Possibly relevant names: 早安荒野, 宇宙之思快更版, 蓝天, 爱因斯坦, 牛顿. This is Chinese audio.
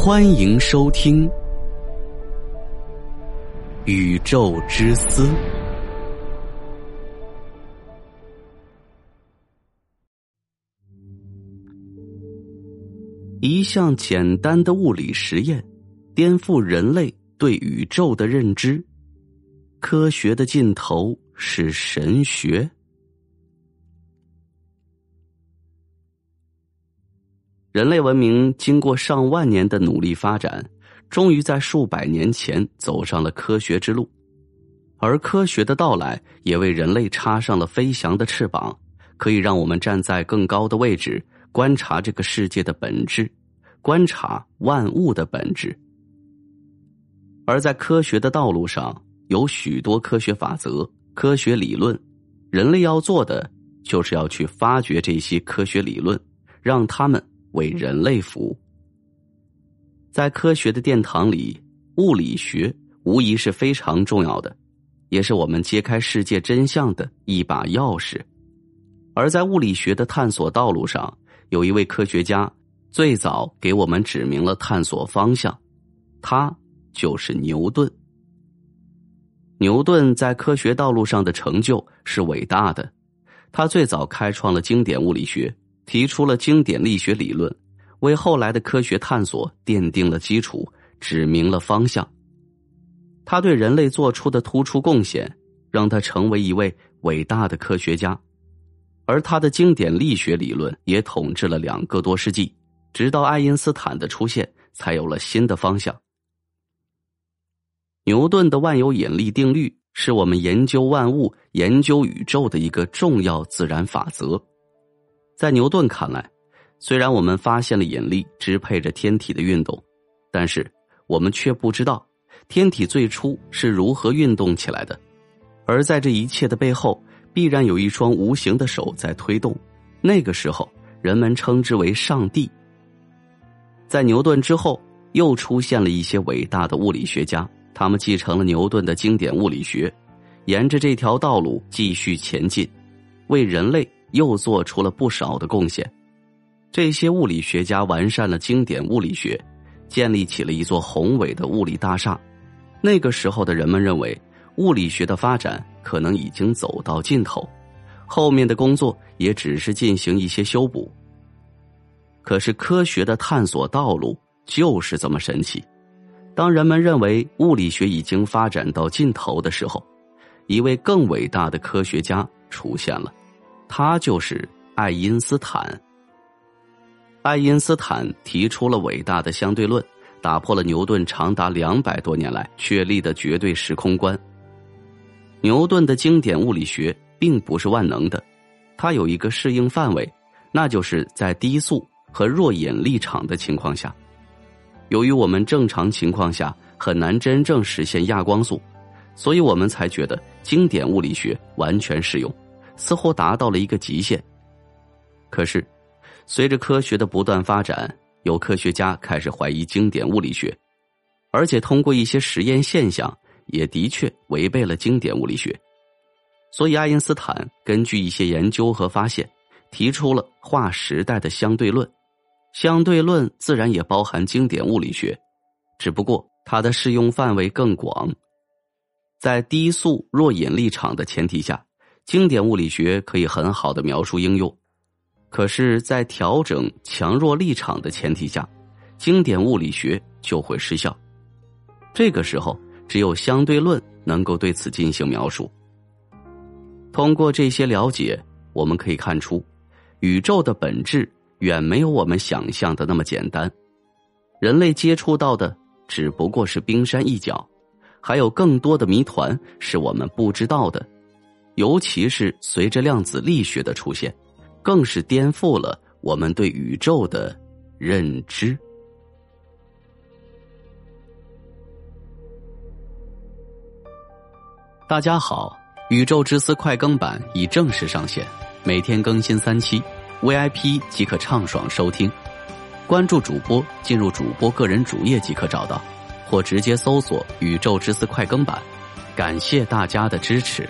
欢迎收听《宇宙之思》。一项简单的物理实验颠覆人类对宇宙的认知。科学的尽头是神学。人类文明经过上万年的努力发展，终于在数百年前走上了科学之路，而科学的到来也为人类插上了飞翔的翅膀，可以让我们站在更高的位置，观察这个世界的本质，观察万物的本质。而在科学的道路上，有许多科学法则、科学理论，人类要做的就是要去发掘这些科学理论，让他们为人类服务。在科学的殿堂里，物理学无疑是非常重要的，也是我们揭开世界真相的一把钥匙。而在物理学的探索道路上，有一位科学家最早给我们指明了探索方向，他就是牛顿。牛顿在科学道路上的成就是伟大的，他最早开创了经典物理学，提出了经典力学理论，为后来的科学探索奠定了基础，指明了方向。他对人类做出的突出贡献，让他成为一位伟大的科学家。而他的经典力学理论也统治了2个多世纪，直到爱因斯坦的出现，才有了新的方向。牛顿的万有引力定律是我们研究万物、研究宇宙的一个重要自然法则。在牛顿看来，虽然我们发现了引力支配着天体的运动，但是我们却不知道天体最初是如何运动起来的。而在这一切的背后，必然有一双无形的手在推动，那个时候人们称之为上帝。在牛顿之后，又出现了一些伟大的物理学家，他们继承了牛顿的经典物理学，沿着这条道路继续前进，为人类又做出了不少的贡献。这些物理学家完善了经典物理学，建立起了一座宏伟的物理大厦。那个时候的人们认为，物理学的发展可能已经走到尽头，后面的工作也只是进行一些修补。可是科学的探索道路就是这么神奇，当人们认为物理学已经发展到尽头的时候，一位更伟大的科学家出现了，他就是爱因斯坦。爱因斯坦提出了伟大的相对论，打破了牛顿长达200多年来确立的绝对时空观。牛顿的经典物理学并不是万能的，它有一个适应范围，那就是在低速和弱引力场的情况下。由于我们正常情况下很难真正实现亚光速，所以我们才觉得经典物理学完全适用，似乎达到了一个极限。可是随着科学的不断发展，有科学家开始怀疑经典物理学，而且通过一些实验现象也的确违背了经典物理学。所以爱因斯坦根据一些研究和发现，提出了划时代的相对论。相对论自然也包含经典物理学，只不过它的适用范围更广。在低速弱引力场的前提下，经典物理学可以很好地描述应用，可是在调整强弱力场的前提下，经典物理学就会失效。这个时候只有相对论能够对此进行描述。通过这些了解，我们可以看出宇宙的本质远没有我们想象的那么简单，人类接触到的只不过是冰山一角，还有更多的谜团是我们不知道的。尤其是随着量子力学的出现，更是颠覆了我们对宇宙的认知。大家好，宇宙之思快更版已正式上线，每天更新3期 VIP 即可畅爽收听。关注主播，进入主播个人主页即可找到，或直接搜索宇宙之思快更版。感谢大家的支持。